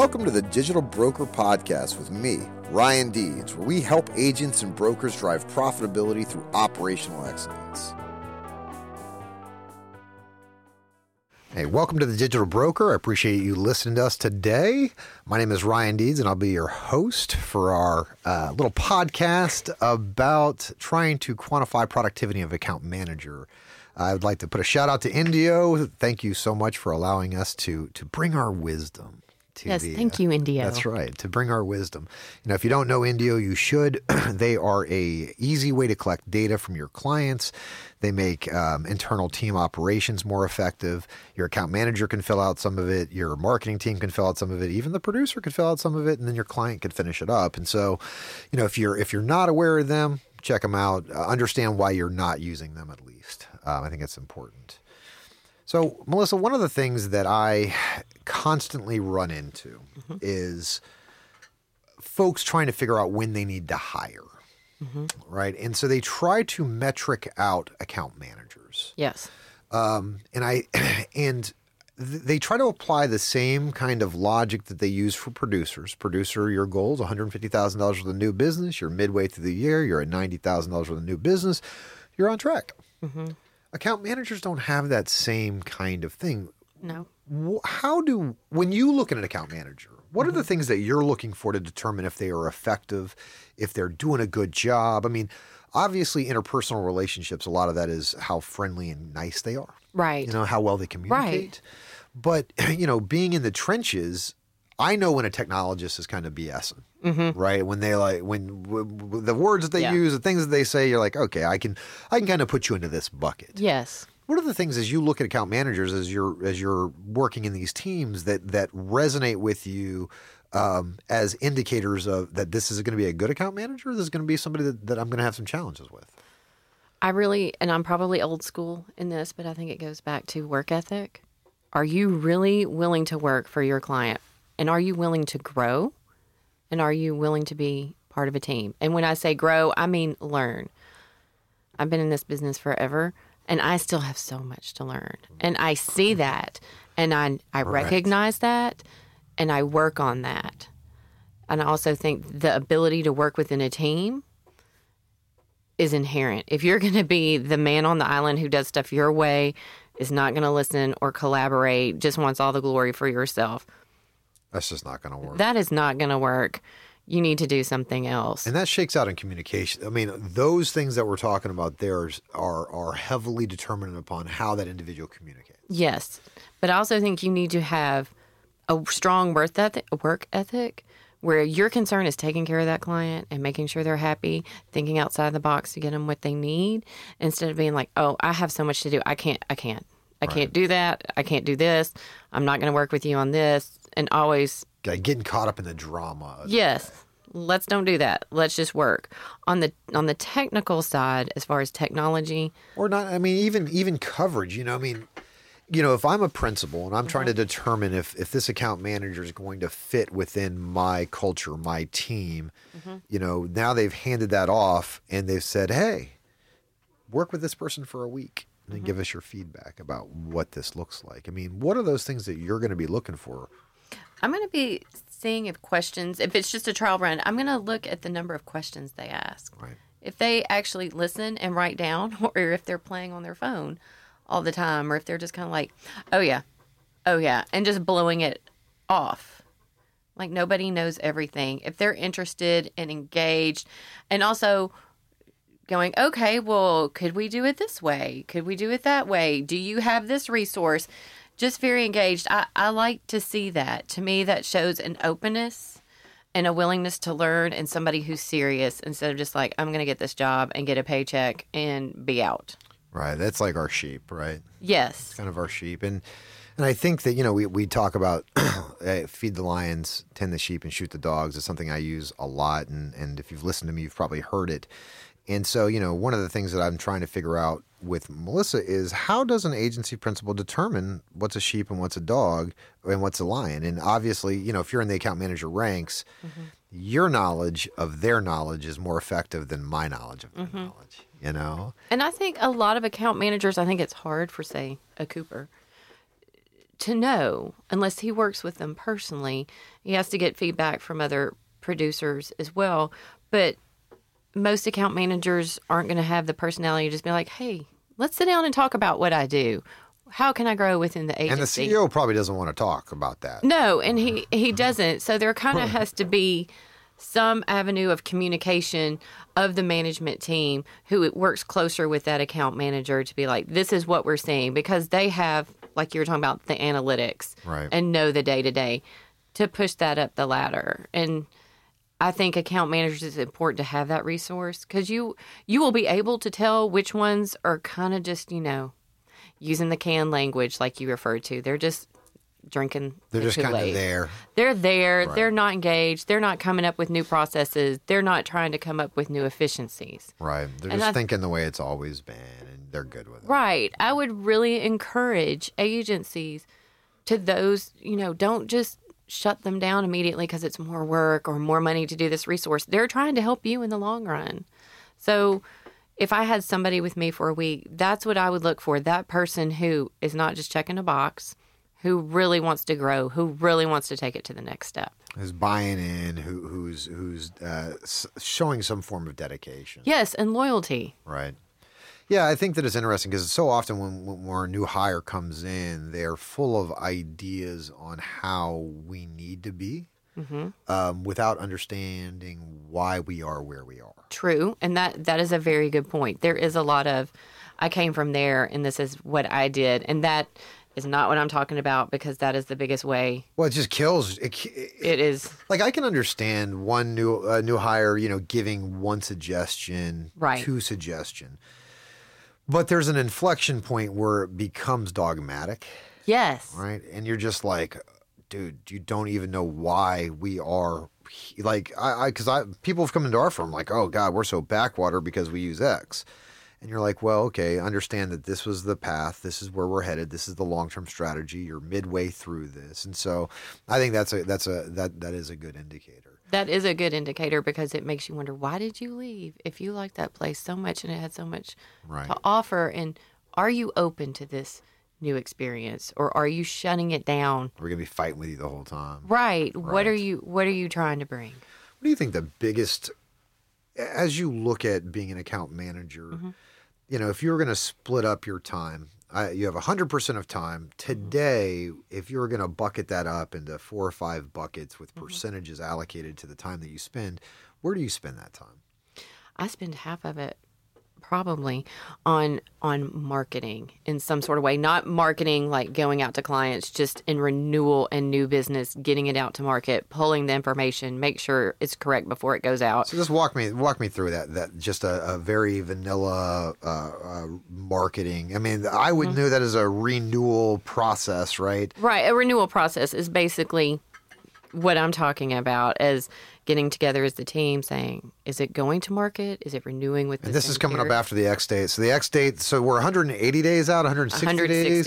Welcome to the Digital Broker Podcast with me, Ryan Deeds, where we help agents and brokers drive profitability through operational excellence. Hey, welcome to the Digital Broker. I appreciate you listening to us today. My name is Ryan Deeds, and I'll be your host for our little podcast about trying to quantify productivity of account manager. I would like to put a shout out to Indio. Thank you so much for allowing us to bring our wisdom. Thank you, Indio. That's right, to bring our wisdom. You know, if you don't know Indio, you should. They are a easy way to collect data from your clients. They make internal team operations more effective. Your account manager can fill out some of it. Your marketing team can fill out some of it. Even the producer can fill out some of it, and then your client can finish it up. And so, you know, if you're not aware of them, check them out. Understand why you're not using them at least. I think it's important. So, Melissa, one of the things that I constantly run into mm-hmm. is folks trying to figure out when they need to hire, mm-hmm. right? And so they try to metric out account managers. Yes. They try to apply the same kind of logic that they use for producers. Producer, your goal is $150,000 with a new business. You're midway through the year. You're at $90,000 with a new business. You're on track. Mm-hmm. Account managers don't have that same kind of thing. No. When you look at an account manager, what mm-hmm. are the things that you're looking for to determine if they are effective, if they're doing a good job? I mean, obviously interpersonal relationships, a lot of that is how friendly and nice they are. Right. You know, how well they communicate. Right. But, you know, being in the trenches, I know when a technologist is kind of BSing, mm-hmm. right? When they when the words that they yeah. use, the things that they say, you're like, okay, I can kind of put you into this bucket. Yes. What are the things as you look at account managers as you're working in these teams that resonate with you as indicators of that this is going to be a good account manager? This is going to be somebody that I'm going to have some challenges with. I'm probably old school in this, but I think it goes back to work ethic. Are you really willing to work for your client? And are you willing to grow? And are you willing to be part of a team? And when I say grow, I mean learn. I've been in this business forever, and I still have so much to learn. And I see that, and I recognize that, and I work on that. And I also think the ability to work within a team is inherent. If you're going to be the man on the island who does stuff your way, is not going to listen or collaborate, just wants all the glory for yourself— that's just not going to work. That is not going to work. You need to do something else. And that shakes out in communication. I mean, those things that we're talking about there are heavily determinant upon how that individual communicates. Yes. But I also think you need to have a strong work ethic where your concern is taking care of that client and making sure they're happy, thinking outside the box to get them what they need instead of being like, oh, I have so much to do. I can't do that. I can't do this. I'm not going to work with you on this. And always getting caught up in the drama. Yes. Let's don't do that. Let's just work on the technical side as far as technology or not. I mean, even coverage, you know, I mean, you know, if I'm a principal and I'm trying to determine if this account manager is going to fit within my culture, my team, mm-hmm. you know, now they've handed that off and they've said, hey, work with this person for a week. And mm-hmm. give us your feedback about what this looks like. I mean, what are those things that you're going to be looking for? I'm going to be seeing if it's just a trial run, I'm going to look at the number of questions they ask. Right. If they actually listen and write down, or if they're playing on their phone all the time, or if they're just kind of like, oh yeah, and just blowing it off. Like nobody knows everything. If they're interested and engaged, and also going, okay, well, could we do it this way? Could we do it that way? Do you have this resource? Just very engaged. I like to see that. To me, that shows an openness and a willingness to learn and somebody who's serious instead of just like, I'm going to get this job and get a paycheck and be out. Right. That's like our sheep, right? Yes. It's kind of our sheep. And I think that, you know, we talk about feed the lions, tend the sheep, and shoot the dogs. It's something I use a lot. And if you've listened to me, you've probably heard it. And so, you know, one of the things that I'm trying to figure out with Melissa is how does an agency principal determine what's a sheep and what's a dog and what's a lion? And obviously, you know, if you're in the account manager ranks, mm-hmm. your knowledge of their knowledge is more effective than my knowledge of their mm-hmm. knowledge, you know? And I think a lot of account managers, I think it's hard for, say, a Cooper to know, unless he works with them personally. He has to get feedback from other producers as well. But most account managers aren't going to have the personality to just be like, hey, let's sit down and talk about what I do. How can I grow within the agency? And the CEO probably doesn't want to talk about that. No, and he doesn't. So there kind of has to be some avenue of communication of the management team who works closer with that account manager to be like, this is what we're seeing, because they have, like you were talking about, the analytics and know the day-to-day to push that up the ladder. And I think account managers, it's important to have that resource because you will be able to tell which ones are kind of just, using the canned language like you referred to. They're just drinking. They're just kind of there. They're there. Right. They're not engaged. They're not coming up with new processes. They're not trying to come up with new efficiencies. Right. They're just thinking the way it's always been, and they're good with it. Right. I would really encourage agencies to those, don't just shut them down immediately because it's more work or more money to do this resource. They're trying to help you in the long run. So if I had somebody with me for a week, that's what I would look for. That person who is not just checking a box, who really wants to grow, who really wants to take it to the next step. Who's buying in, who's showing some form of dedication. Yes, and loyalty. Right. Yeah, I think that it's interesting because so often when a new hire comes in, they're full of ideas on how we need to be. Mm-hmm. Without understanding why we are where we are. True. And that is a very good point. There is a lot of, I came from there and this is what I did. And that is not what I'm talking about because that is the biggest way. Well, it just kills. It is. Like I can understand one new hire, giving one suggestion, two suggestion. But there's an inflection point where it becomes dogmatic. Yes. Right. And you're just like, dude, you don't even know why we are like because people have come into our firm like, oh God, we're so backwater because we use X. And you're like, well, okay, understand that this was the path. This is where we're headed. This is the long-term strategy. You're midway through this. And so I think that is a good indicator. That is a good indicator because it makes you wonder, why did you leave if you liked that place so much and it had so much to offer? And are you open to this new experience, or are you shutting it down? We're gonna be fighting with you the whole time, right? What are you trying to bring? What do you think the biggest, as you look at being an account manager, if you were gonna split up your time, you have 100% of time today. If you were gonna bucket that up into 4 or 5 buckets with percentages allocated to the time that you spend, where do you spend that time? I spend half of it, probably on marketing in some sort of way. Not marketing like going out to clients, just in renewal and new business, getting it out to market, pulling the information, make sure it's correct before it goes out. So just walk me through that just a very vanilla marketing. I mean, I would know that as a renewal process, right? Right. A renewal process is basically what I'm talking about as getting together as the team saying, is it going to market? Is it renewing with and this is coming up after the X date. So the X date, so we're 180 days out, 160 days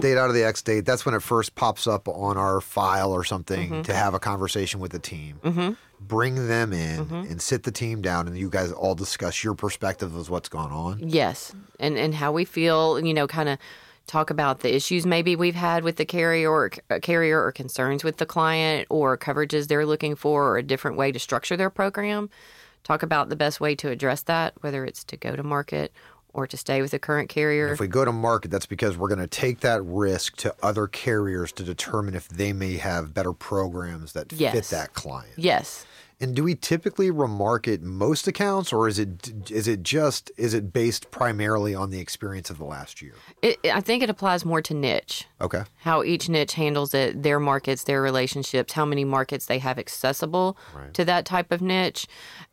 date out of the X date. That's when it first pops up on our file or something to have a conversation with the team. Bring them in and sit the team down, and you guys all discuss your perspective of what's going on. Yes, and how we feel, kind of talk about the issues maybe we've had with the carrier or concerns with the client or coverages they're looking for or a different way to structure their program. Talk about the best way to address that, whether it's to go to market or to stay with the current carrier. And if we go to market, that's because we're going to take that risk to other carriers to determine if they may have better programs that fit that client. Yes. And do we typically remarket most accounts, or is it based primarily on the experience of the last year? I think it applies more to niche. Okay. How each niche handles it, their markets, their relationships, how many markets they have accessible to that type of niche,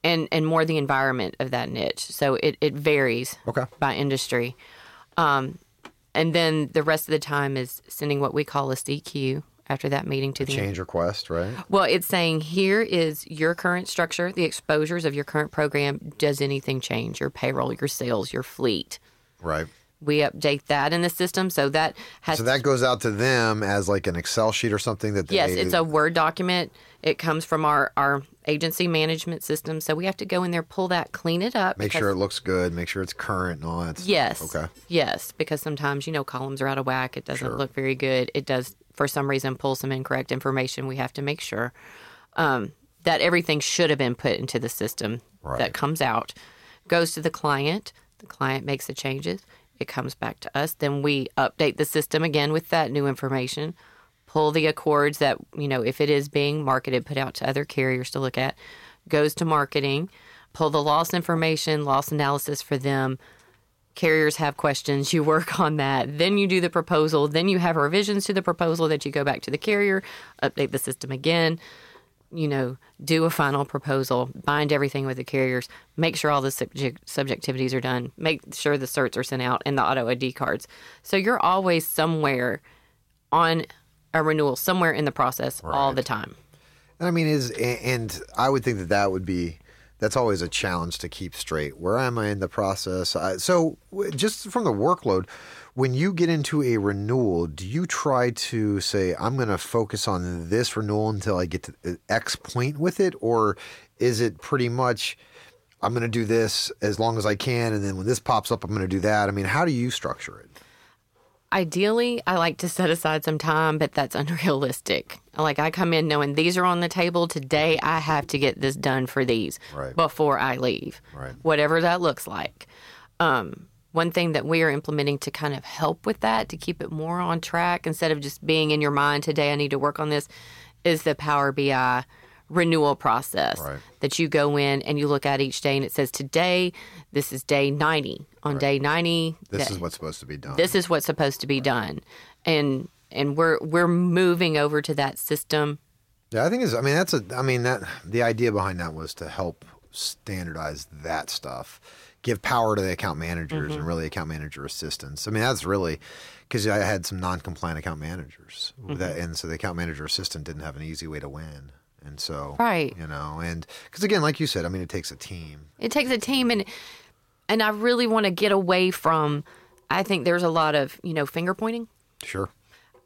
and more the environment of that niche. So it varies by industry. And then the rest of the time is sending what we call a CQ. After that meeting to the change request, right? Well, it's saying here is your current structure, the exposures of your current program. Does anything change? Your payroll, your sales, your fleet. Right. we update that in the system. So that has so that goes out to them as like an Excel sheet or something that they... Yes, it's a Word document. It comes from our agency management system. So we have to go in there, pull that, clean it up. Make sure it looks good. Make sure it's current and all that stuff. Yes. Okay. Yes, because sometimes, you know, columns are out of whack. It doesn't look very good. It does, for some reason, pull some incorrect information. We have to make sure that everything should have been put into the system that comes out. Goes to the client. The client makes the changes. It comes back to us. Then we update the system again with that new information, pull the accords that, you know, if it is being marketed, put out to other carriers to look at, goes to marketing, pull the loss information, loss analysis for them. Carriers have questions. You work on that. Then you do the proposal. Then you have revisions to the proposal that you go back to the carrier, update the system again, you know, do a final proposal, bind everything with the carriers, make sure all the subjectivities are done, make sure the certs are sent out and the auto ID cards. So you're always somewhere on a renewal, somewhere in the process all the time. And I mean, I would think that would be, that's always a challenge to keep straight. Where am I in the process? So just from the workload, when you get into a renewal, do you try to say, I'm going to focus on this renewal until I get to X point with it? Or is it pretty much, I'm going to do this as long as I can, and then when this pops up, I'm going to do that? I mean, how do you structure it? Ideally, I like to set aside some time, but that's unrealistic. Like, I come in knowing these are on the table today. I have to get this done for these before I leave, whatever that looks like. One thing that we are implementing to kind of help with that, to keep it more on track, instead of just being in your mind, today I need to work on this, is the Power BI renewal process that you go in and you look at each day, and it says, today, this is day 90. On day 90, this is what's supposed to be done. This is what's supposed to be done. And we're moving over to that system. Yeah, I think it's, I mean, that's a, I mean, that the idea behind that was to help standardize that stuff. Give power to the account managers and really account manager assistants. I mean, that's really because I had some non-compliant account managers, and so the account manager assistant didn't have an easy way to win. And so, you know, and because again, like you said, I mean, it takes a team. It takes a team, and I really want to get away from. I think there's a lot of, you know, finger pointing. Sure.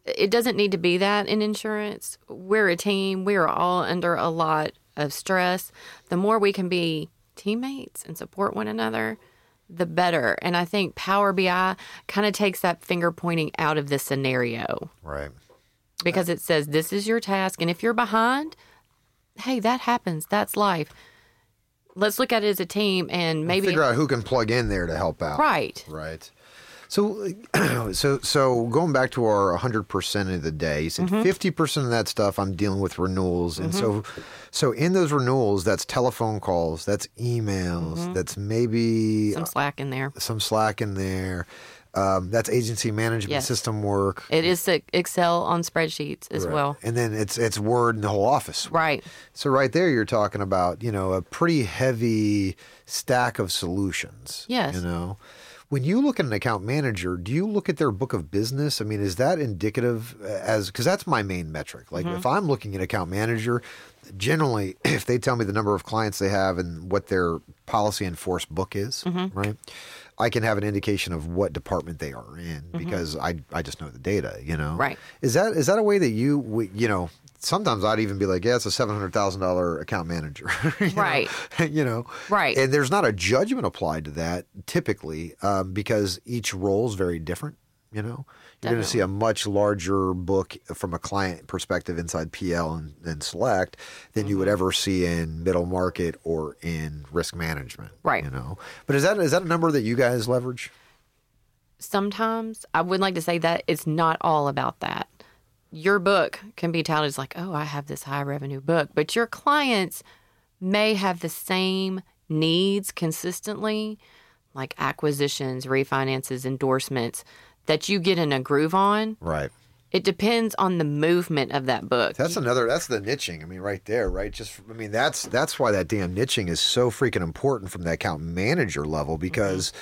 It doesn't need to be that in insurance. We're a team. We are all under a lot of stress. The more we can be teammates and support one another, the better. And I think Power BI kind of takes that finger pointing out of this scenario. Right. Because it says, this is your task. And if you're behind, hey, that happens. That's life. Let's look at it as a team and maybe figure out who can plug in there to help out. Right. Right. So going back to our 100% of the day, you said 50% of that stuff I'm dealing with renewals. And so in those renewals, that's telephone calls, that's emails, that's maybe... Some slack in there. That's agency management system work. It is Excel on spreadsheets as well. And then it's Word in the whole office. Right. So right there you're talking about, you know, a pretty heavy stack of solutions. Yes. You know? When you look at an account manager, do you look at their book of business? I mean, is that indicative as, because that's my main metric. Like if I'm looking at account manager, generally, if they tell me the number of clients they have and what their policy in force book is, right? I can have an indication of what department they are in because I just know the data, you know? Right. Is that a way that you know, sometimes I'd even be like, yeah, it's a $700,000 account manager. Know? You know? Right. And there's not a judgment applied to that typically because each role is very different, you know? You're going to see a much larger book from a client perspective inside PL and Select than you would ever see in middle market or in risk management. Right. You know, but is that a number that you guys leverage? Sometimes I would like to say that it's not all about that. Your book can be touted as like, oh, I have this high revenue book, but your clients may have the same needs consistently, like acquisitions, refinances, endorsements, that you get in a groove on. Right. It depends on the movement of that book. That's the niching. I mean, right there, right? That's why that damn niching is so freaking important from the account manager level because,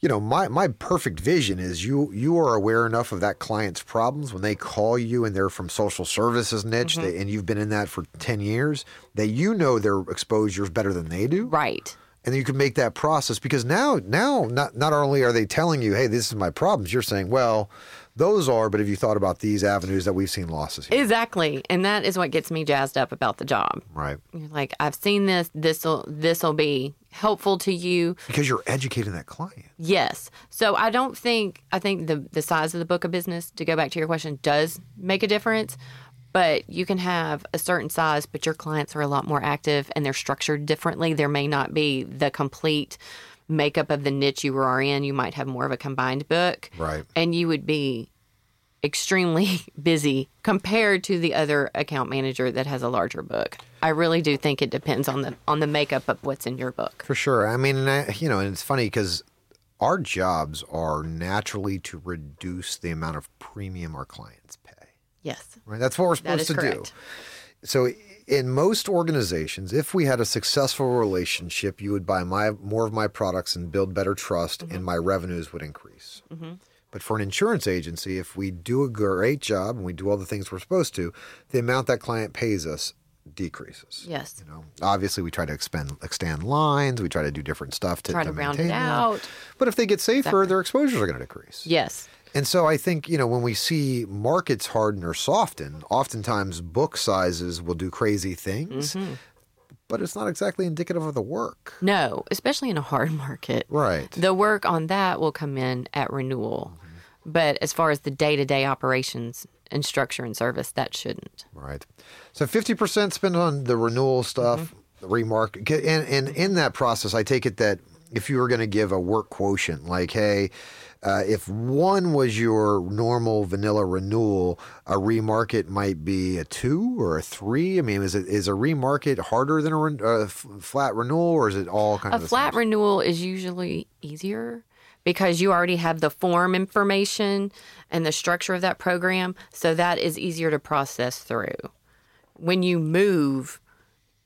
you know, my perfect vision is you are aware enough of that client's problems when they call you and they're from social services niche and you've been in that for 10 years that you know their exposure is better than they do. Right. And then you can make that process, because now not only are they telling you, hey, this is my problems, you're saying, well, those are, but have you thought about these avenues that we've seen losses here? Exactly. And that is what gets me jazzed up about the job. Right. You're like, I've seen this. This'll be helpful to you. Because you're educating that client. Yes. So I think the size of the book of business, to go back to your question, does make a difference. But you can have a certain size, but your clients are a lot more active and they're structured differently. There may not be the complete makeup of the niche you are in. You might have more of a combined book. Right. And you would be extremely busy compared to the other account manager that has a larger book. I really do think it depends on the makeup of what's in your book. For sure. I mean, and it's funny because our jobs are naturally to reduce the amount of premium our clients pay. Yes. Right. That's what we're supposed to do. So in most organizations, if we had a successful relationship, you would buy more of my products and build better trust, mm-hmm. and my revenues would increase. Mm-hmm. But for an insurance agency, if we do a great job and we do all the things we're supposed to, the amount that client pays us decreases. Yes. Obviously, we try to extend lines. We try to do different stuff to round it out. But if they get safer, their exposures are going to decrease. Yes. And so I think, when we see markets harden or soften, oftentimes book sizes will do crazy things, mm-hmm. but it's not exactly indicative of the work. No, especially in a hard market. Right. The work on that will come in at renewal. Mm-hmm. But as far as the day-to-day operations and structure and service, that shouldn't. Right. So 50% spent on the renewal stuff, mm-hmm. the remarket. And in that process, I take it that if you were going to give a work quotient, like, hey, if one was your normal vanilla renewal, a remarket might be a 2 or a 3. I mean, is a remarket harder than a flat renewal, or is it all kind of the same? A flat renewal is usually easier because you already have the form information and the structure of that program, so that is easier to process through. When you move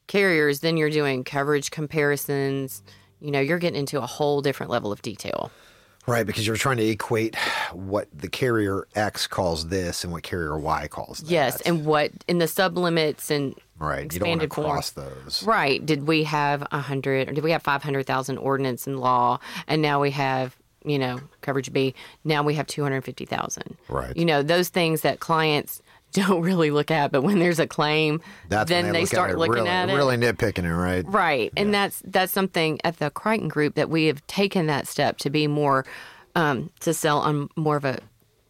carriers, then you're doing coverage comparisons. You're getting into a whole different level of detail. Right, because you're trying to equate what the carrier X calls this and what carrier Y calls that. Yes, and what in the sublimits and right, expanded you don't want to cross those. Right. Did we have 100 or did we have 500,000 ordinance in law, and now we have, coverage B, now we have 250,000. Right. Those things that clients don't really look at, but when there's a claim, they start looking at it. Really nitpicking it, right? Right. Yeah. And that's something at the Crichton Group that we have taken that step to be more, to sell on more of a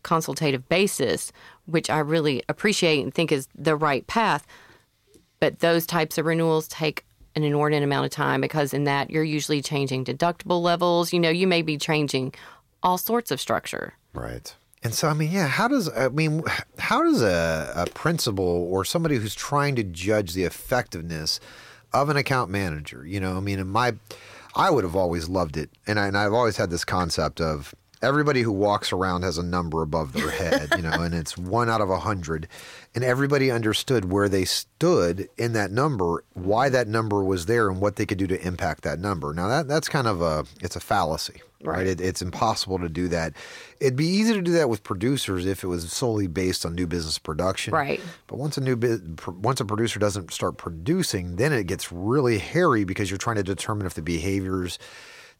consultative basis, which I really appreciate and think is the right path. But those types of renewals take an inordinate amount of time, because in that you're usually changing deductible levels. You may be changing all sorts of structure. Right. And so, how does a principal or somebody who's trying to judge the effectiveness of an account manager, I would have always loved it. And I've always had this concept of everybody who walks around has a number above their head, and it's 1 out of 100. And everybody understood where they stood in that number, why that number was there, and what they could do to impact that number. Now, that's kind of it's a fallacy. Right. It's impossible to do that. It'd be easy to do that with producers if it was solely based on new business production. Right. But once a producer doesn't start producing, then it gets really hairy, because you're trying to determine if the behaviors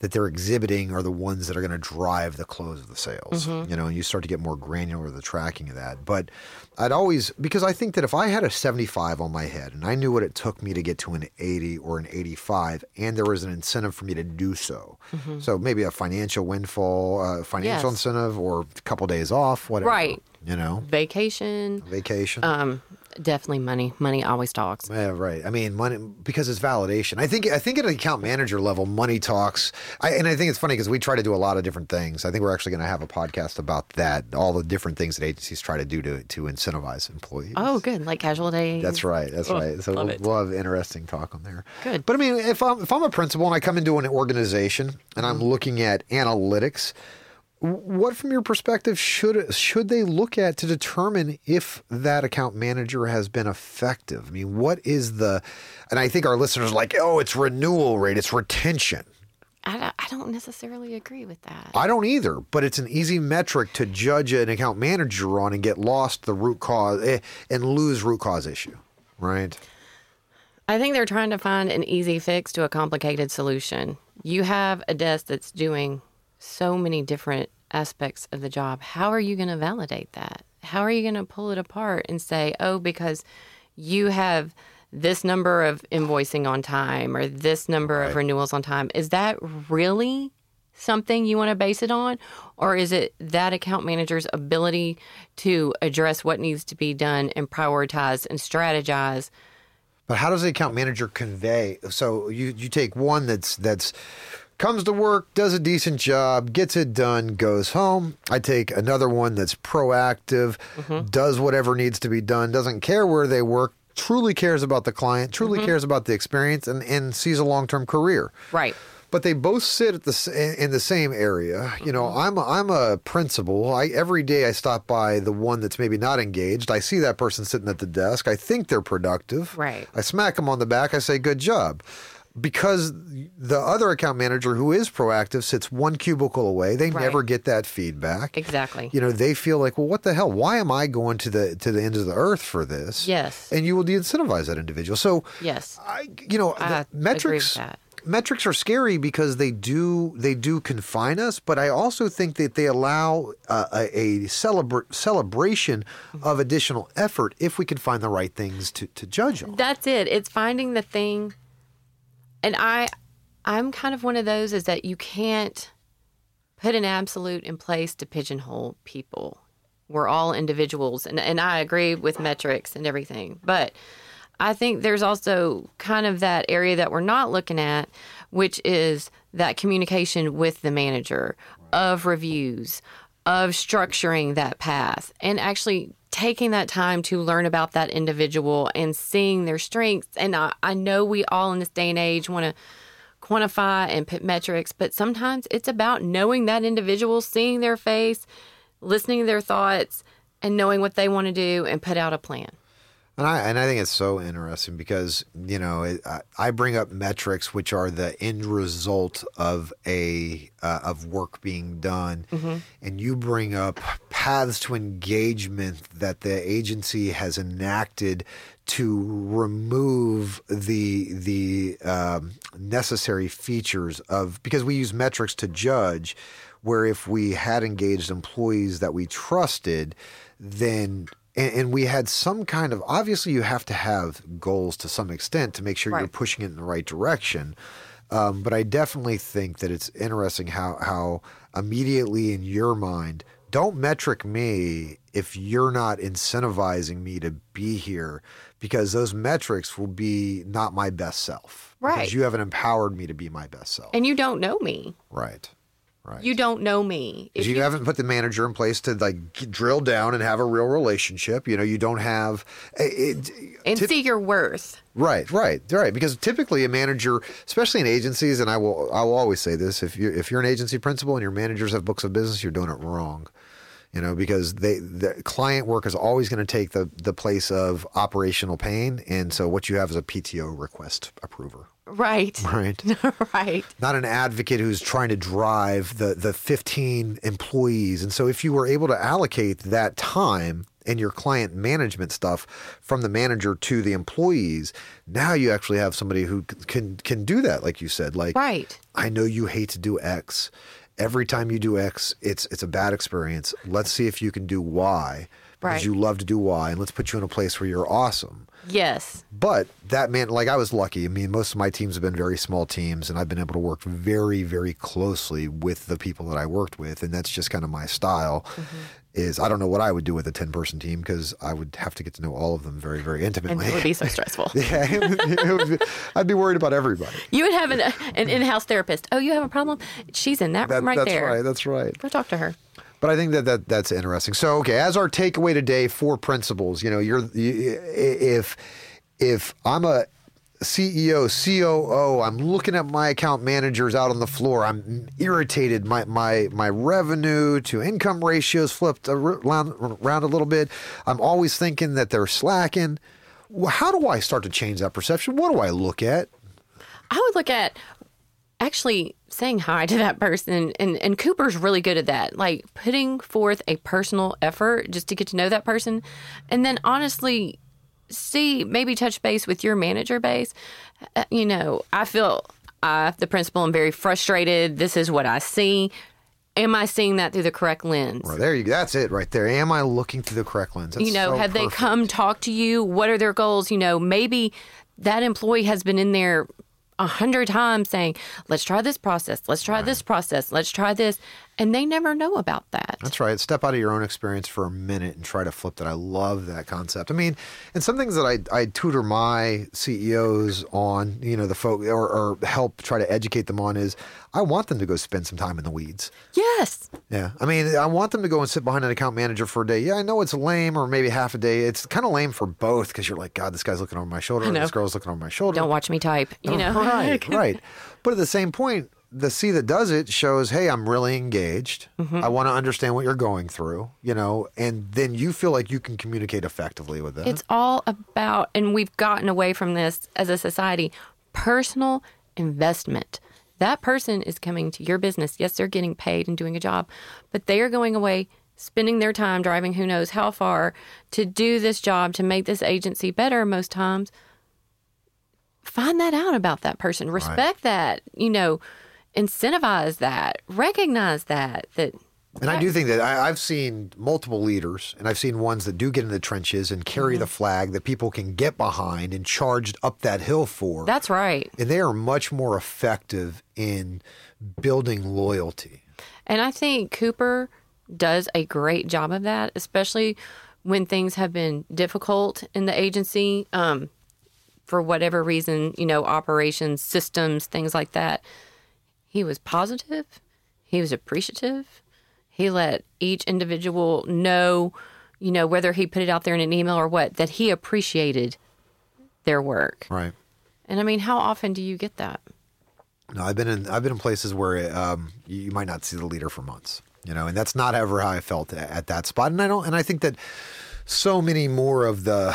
that they're exhibiting are the ones that are going to drive the close of the sales. Mm-hmm. And you start to get more granular with the tracking of that. But because I think that if I had a 75 on my head and I knew what it took me to get to an 80 or an 85, and there was an incentive for me to do so. Mm-hmm. So maybe a financial windfall, financial incentive, or a couple days off, whatever. Right. Vacation. Definitely money. Money always talks. Yeah, right. I mean, money, because it's validation. I think at an account manager level, money talks. And I think it's funny because we try to do a lot of different things. I think we're actually going to have a podcast about that, all the different things that agencies try to do to incentivize employees. Oh, good. Like casual days. That's right. So we'll have interesting talk on there. Good. But I mean, if I'm a principal and I come into an organization and I'm looking at analytics, what, from your perspective, should they look at to determine if that account manager has been effective? I mean, what is the – and I think our listeners are like, oh, it's renewal rate, it's retention. I don't necessarily agree with that. I don't either, but it's an easy metric to judge an account manager on and get lost the root cause and lose root cause issue, right? I think they're trying to find an easy fix to a complicated solution. You have a desk that's doing so many different aspects of the job. How are you going to validate that? How are you going to pull it apart and say, oh, because you have this number of invoicing on time or this number of renewals on time? Is that really something you want to base it on? Or is it that account manager's ability to address what needs to be done and prioritize and strategize? But how does the account manager convey? So you take one that's comes to work, does a decent job, gets it done, goes home. I take another one that's proactive, does whatever needs to be done, doesn't care where they work, truly cares about the client, truly cares about the experience, and sees a long-term career. Right. But they both sit at in the same area. You know, I'm a principal. Every day I stop by the one that's maybe not engaged. I see that person sitting at the desk. I think they're productive. Right. I smack them on the back. I say, good job. Because the other account manager who is proactive sits one cubicle away. They never get that feedback. Exactly. You know, they feel like, well, what the hell? Why am I going to the ends of the earth for this? Yes. And you will de-incentivize that individual. So, yes. I metrics. Agree with that. Metrics are scary because they do confine us, but I also think that they allow a celebration of additional effort if we can find the right things to judge on. That's it. It's finding the thing. And I'm kind of one of those is that you can't put an absolute in place to pigeonhole people. We're all individuals, and I agree with metrics and everything, but I think there's also kind of that area that we're not looking at, which is that communication with the manager of reviews, of structuring that path, and actually taking that time to learn about that individual and seeing their strengths. And I know we all in this day and age want to quantify and put metrics, but sometimes it's about knowing that individual, seeing their face, listening to their thoughts, and knowing what they want to do and put out a plan. And I think it's so interesting because, you know, I bring up metrics, which are the end result of of work being done. And you bring up paths to engagement that the agency has enacted to remove the necessary features of, because we use metrics to judge, where if we had engaged employees that we trusted, then... And we had some kind of, obviously you have to have goals to some extent to make sure you're pushing it in the right direction. But I definitely think that it's interesting how immediately in your mind, don't metric me if you're not incentivizing me to be here, because those metrics will be not my best self. Right. Because you haven't empowered me to be my best self. And you don't know me. Right. Right. You don't know me. If you haven't put the manager in place to like drill down and have a real relationship. You know, you don't have see your worth. Right. Because typically a manager, especially in agencies, and I will always say this: if you're an agency principal and your managers have books of business, you're doing it wrong. You know, because the client work is always going to take the place of operational pain. And so what you have is a PTO request approver. Right. Not an advocate who's trying to drive the 15 employees. And so if you were able to allocate that time and your client management stuff from the manager to the employees, now you actually have somebody who can do that, like you said. Like, I know you hate to do X. Every time you do X, it's a bad experience. Let's see if you can do Y, because you love to do Y, and let's put you in a place where you're awesome. Yes. But that meant, like, I was lucky. I mean, most of my teams have been very small teams, and I've been able to work very, very closely with the people that I worked with, and that's just kind of my style. Is I don't know what I would do with a 10-person team because I would have to get to know all of them very, very intimately. And it would be so stressful. I'd be worried about everybody. You would have an in-house therapist. Oh, you have a problem? She's in that room there. That's right. Go talk to her. But I think that's interesting. So, okay, as our takeaway today, four principles. You know, if I'm a CEO, COO, I'm looking at my account managers out on the floor. I'm irritated. My revenue to income ratios flipped around a little bit. I'm always thinking that they're slacking. How do I start to change that perception? What do I look at? I would look at actually saying hi to that person. And Cooper's really good at that, like putting forth a personal effort just to get to know that person. And then honestly, maybe touch base with your manager base. You know, I feel The principal, I'm very frustrated. This is what I see. Am I seeing that through the correct lens? Well, there you go. That's it right there. Am I looking through the correct lens? That's so have perfect. They come talk to you? What are their goals? You know, maybe that employee has been in there 100 times saying, let's try this process. Let's try this process. Let's try this. And they never know about that. That's right. Step out of your own experience for a minute and try to flip that. I love that concept. I mean, and some things that I tutor my CEOs on, you know, the folk or help try to educate them on is I want them to go spend some time in the weeds. Yes. Yeah. I mean, I want them to go and sit behind an account manager for a day. Yeah, I know it's lame or maybe half a day. It's kind of lame for both because you're like, God, this guy's looking over my shoulder. This girl's looking over my shoulder. Don't watch me type, you know. Right, right. But at the same point, the C that does it shows, hey, I'm really engaged. Mm-hmm. I want to understand what you're going through, you know, and then you feel like you can communicate effectively with them. It's all about, and we've gotten away from this as a society, personal investment. That person is coming to your business. Yes, they're getting paid and doing a job, but they are going away, spending their time driving who knows how far to do this job, to make this agency better most times. Find that out about that person. Respect that, you know, incentivize that, recognize that. And I do think that I've seen multiple leaders, and I've seen ones that do get in the trenches and carry the flag that people can get behind and charge up that hill for. That's right. And they are much more effective in building loyalty. And I think Cooper does a great job of that, especially when things have been difficult in the agency, for whatever reason, you know, operations, systems, things like that. He was positive. He was appreciative. He let each individual know, you know, whether he put it out there in an email or what, that he appreciated their work. Right. And I mean, how often do you get that? No, I've been in places where you might not see the leader for months, you know, and that's not ever how I felt at that spot. And I think that so many more of the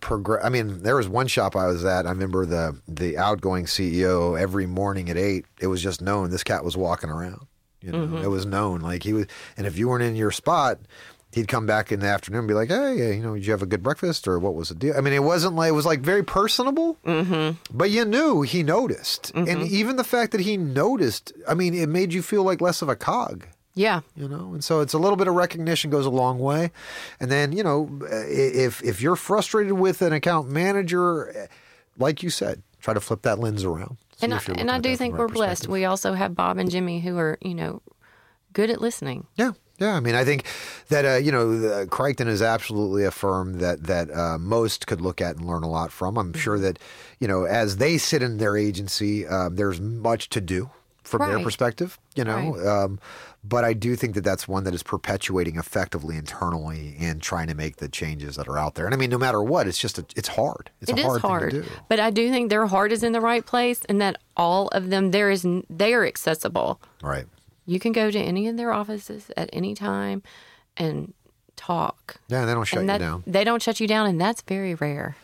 progress. I mean, there was one shop I was at. I remember the outgoing CEO every morning at 8. It was just known this cat was walking around. You know, it was known, like he was. And if you weren't in your spot, he'd come back in the afternoon and be like, "Hey, you know, did you have a good breakfast or what was the deal?" I mean, it wasn't like it was like very personable, but you knew he noticed, and even the fact that he noticed, I mean, it made you feel like less of a cog. Yeah. You know, and so it's a little bit of recognition goes a long way. And then, you know, if you're frustrated with an account manager, like you said, try to flip that lens around. And I do think we're blessed. We also have Bob and Jimmy who are, you know, good at listening. Yeah. Yeah. I mean, I think that, you know, Crichton is absolutely a firm that most could look at and learn a lot from. I'm sure that, you know, as they sit in their agency, there's much to do from their perspective, you know. But I do think that that's one that is perpetuating effectively internally and trying to make the changes that are out there. And I mean, no matter what, it's just it's hard. It is hard. Thing to do. But I do think their heart is in the right place, and that all of them they are accessible. Right. You can go to any of their offices at any time and talk. Yeah, they don't shut you down. They don't shut you down, and that's very rare.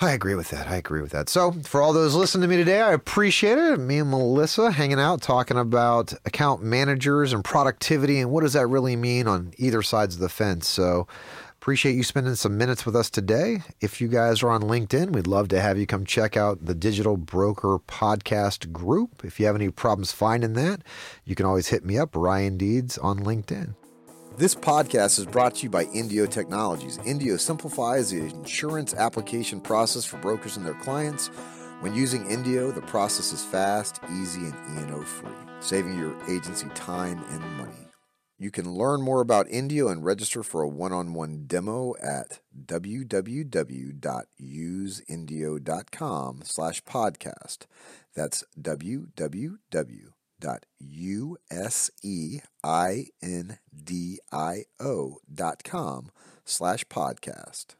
I agree with that. So for all those listening to me today, I appreciate it. Me and Melissa hanging out, talking about account managers and productivity and what does that really mean on either sides of the fence. So appreciate you spending some minutes with us today. If you guys are on LinkedIn, we'd love to have you come check out the Digital Broker Podcast group. If you have any problems finding that, you can always hit me up, Ryan Deeds, on LinkedIn. This podcast is brought to you by Indio Technologies. Indio simplifies the insurance application process for brokers and their clients. When using Indio, the process is fast, easy, and E&O free, saving your agency time and money. You can learn more about Indio and register for a one-on-one demo at www.useindio.com/podcast. That's www.useindio.com/podcast.